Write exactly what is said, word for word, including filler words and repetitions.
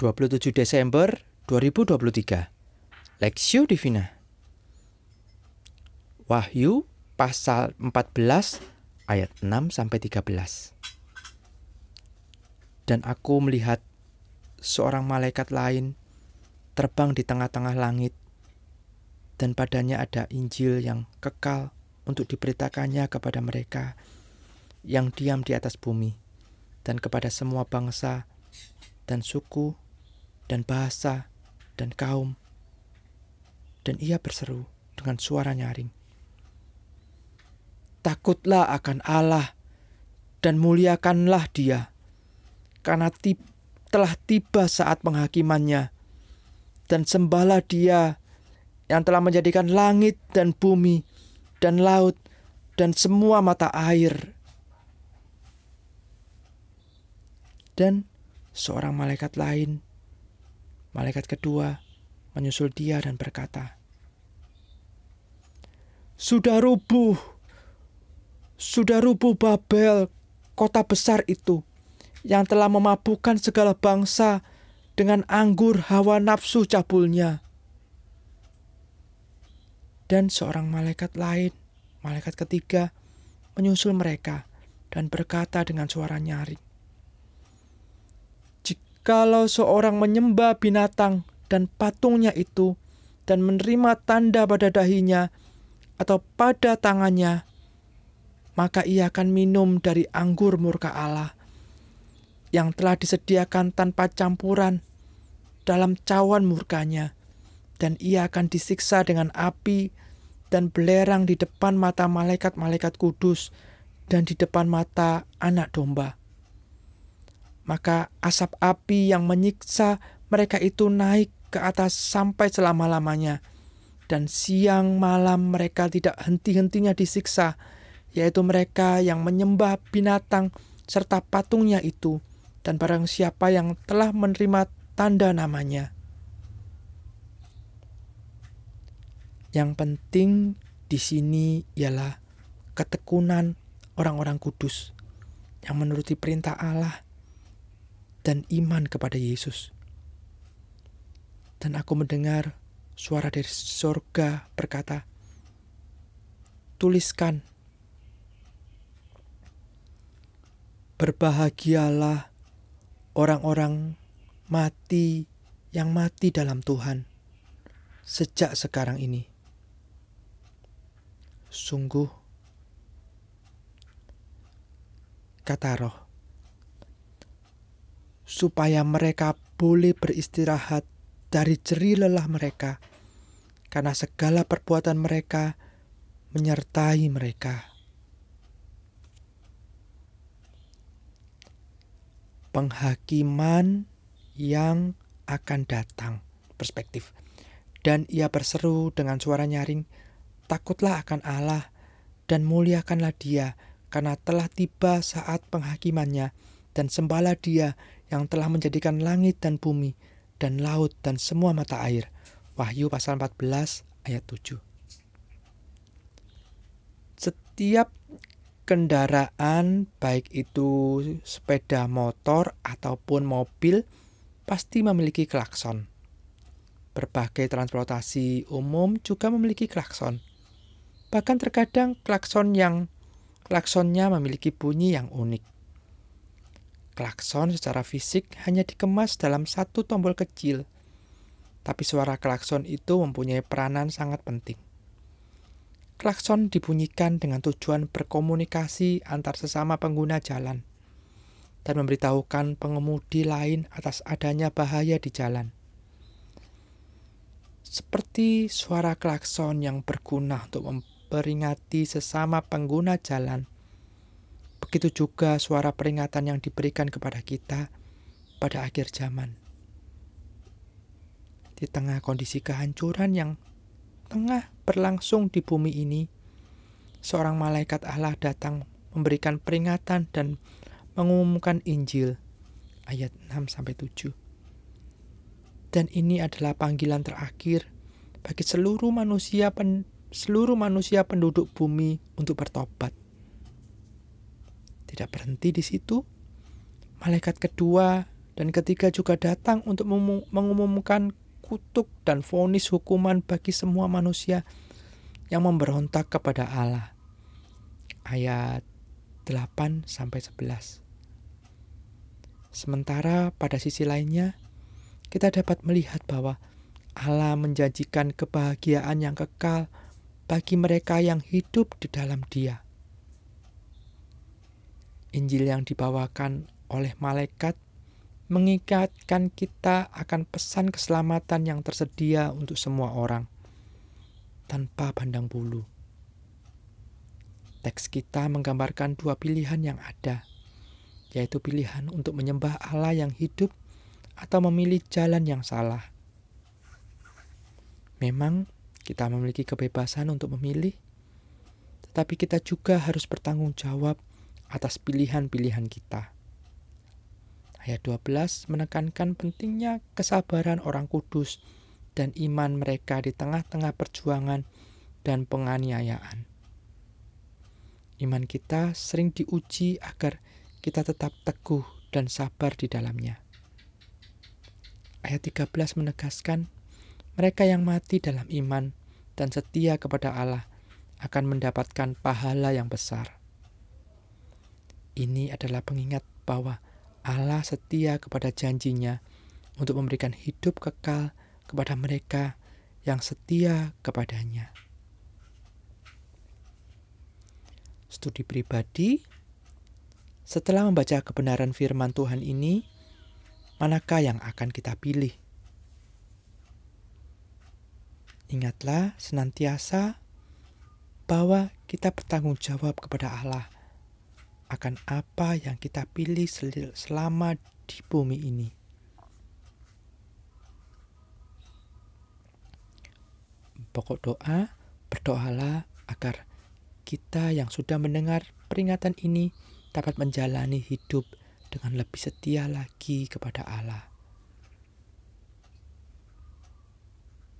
dua puluh tujuh Desember dua ribu dua puluh tiga. Lexio Divina. Wahyu pasal empat belas ayat enam sampai tiga belas. Dan aku melihat seorang malaikat lain terbang di tengah-tengah langit, dan padanya ada Injil yang kekal untuk diberitakannya kepada mereka yang diam di atas bumi, dan kepada semua bangsa dan suku dan bahasa dan kaum. Dan ia berseru dengan suara nyaring, "Takutlah akan Allah dan muliakanlah Dia, karena tib- telah tiba saat penghakimannya, dan sembahlah Dia yang telah menjadikan langit dan bumi dan laut dan semua mata air." Dan seorang malaikat lain, malaikat kedua, menyusul dia dan berkata, "Sudah rubuh, sudah rubuh Babel, kota besar itu, yang telah memabukkan segala bangsa dengan anggur hawa nafsu cabulnya." Dan seorang malaikat lain, malaikat ketiga, menyusul mereka dan berkata dengan suara nyaring, "Jikalau seorang menyembah binatang dan patungnya itu, dan menerima tanda pada dahinya atau pada tangannya, maka ia akan minum dari anggur murka Allah yang telah disediakan tanpa campuran dalam cawan murkanya, dan ia akan disiksa dengan api dan belerang di depan mata malaikat-malaikat kudus dan di depan mata Anak Domba. Maka asap api yang menyiksa mereka itu naik ke atas sampai selama-lamanya, dan siang malam mereka tidak henti-hentinya disiksa, yaitu mereka yang menyembah binatang serta patungnya itu, dan barang siapa yang telah menerima tanda namanya." Yang penting di sini ialah ketekunan orang-orang kudus yang menuruti perintah Allah dan iman kepada Yesus. Dan aku mendengar suara dari surga berkata, "Tuliskan, berbahagialah orang-orang mati yang mati dalam Tuhan sejak sekarang ini." Sungguh, kata Roh, supaya mereka boleh beristirahat dari jerih lelah mereka, karena segala perbuatan mereka menyertai mereka. Penghakiman yang akan datang. Perspektif. Dan ia berseru dengan suara nyaring, "Takutlah akan Allah dan muliakanlah Dia, karena telah tiba saat penghakimannya, dan sembahlah Dia yang telah menjadikan langit dan bumi dan laut dan semua mata air." Wahyu pasal empat belas ayat tujuh. Setiap kendaraan, baik itu sepeda motor ataupun mobil, pasti memiliki klakson. Berbagai transportasi umum juga memiliki klakson. Bahkan terkadang klakson yang klaksonnya memiliki bunyi yang unik. Klakson secara fisik hanya dikemas dalam satu tombol kecil, tapi suara klakson itu mempunyai peranan sangat penting. Klakson dibunyikan dengan tujuan berkomunikasi antar sesama pengguna jalan dan memberitahukan pengemudi lain atas adanya bahaya di jalan. Seperti suara klakson yang berguna untuk memperingati sesama pengguna jalan, begitu juga suara peringatan yang diberikan kepada kita pada akhir zaman. Di tengah kondisi kehancuran yang tengah berlangsung di bumi ini, seorang malaikat Allah datang memberikan peringatan dan mengumumkan Injil, ayat enam sampai tujuh. Dan ini adalah panggilan terakhir bagi seluruh manusia pen, seluruh manusia penduduk bumi untuk bertobat. Tidak berhenti di situ, malaikat kedua Dan ketiga juga datang untuk mengumumkan kutuk dan vonis hukuman bagi semua manusia yang memberontak kepada Allah. Ayat delapan sampai sebelas. Sementara pada sisi lainnya, kita dapat melihat bahwa Allah menjanjikan kebahagiaan yang kekal bagi mereka yang hidup di dalam Dia. Injil yang dibawakan oleh malaikat mengingatkan kita akan pesan keselamatan yang tersedia untuk semua orang, tanpa pandang bulu. Teks kita menggambarkan dua pilihan yang ada, yaitu pilihan untuk menyembah Allah yang hidup atau memilih jalan yang salah. Memang kita memiliki kebebasan untuk memilih, tetapi kita juga harus bertanggung jawab atas pilihan-pilihan kita. Ayat dua belas menekankan pentingnya kesabaran orang kudus dan iman mereka di tengah-tengah perjuangan dan penganiayaan. Iman kita sering diuji agar kita tetap teguh dan sabar di dalamnya. Ayat tiga belas menegaskan mereka yang mati dalam iman dan setia kepada Allah akan mendapatkan pahala yang besar. Ini adalah pengingat bahwa Allah setia kepada janjinya untuk memberikan hidup kekal kepada mereka yang setia kepadanya. Studi pribadi. Setelah membaca kebenaran firman Tuhan ini, manakah yang akan kita pilih? Ingatlah senantiasa bahwa kita bertanggung jawab kepada Allah akan apa yang kita pilih selama di bumi ini. Pokok doa, berdoalah agar kita yang sudah mendengar peringatan ini dapat menjalani hidup dengan lebih setia lagi kepada Allah.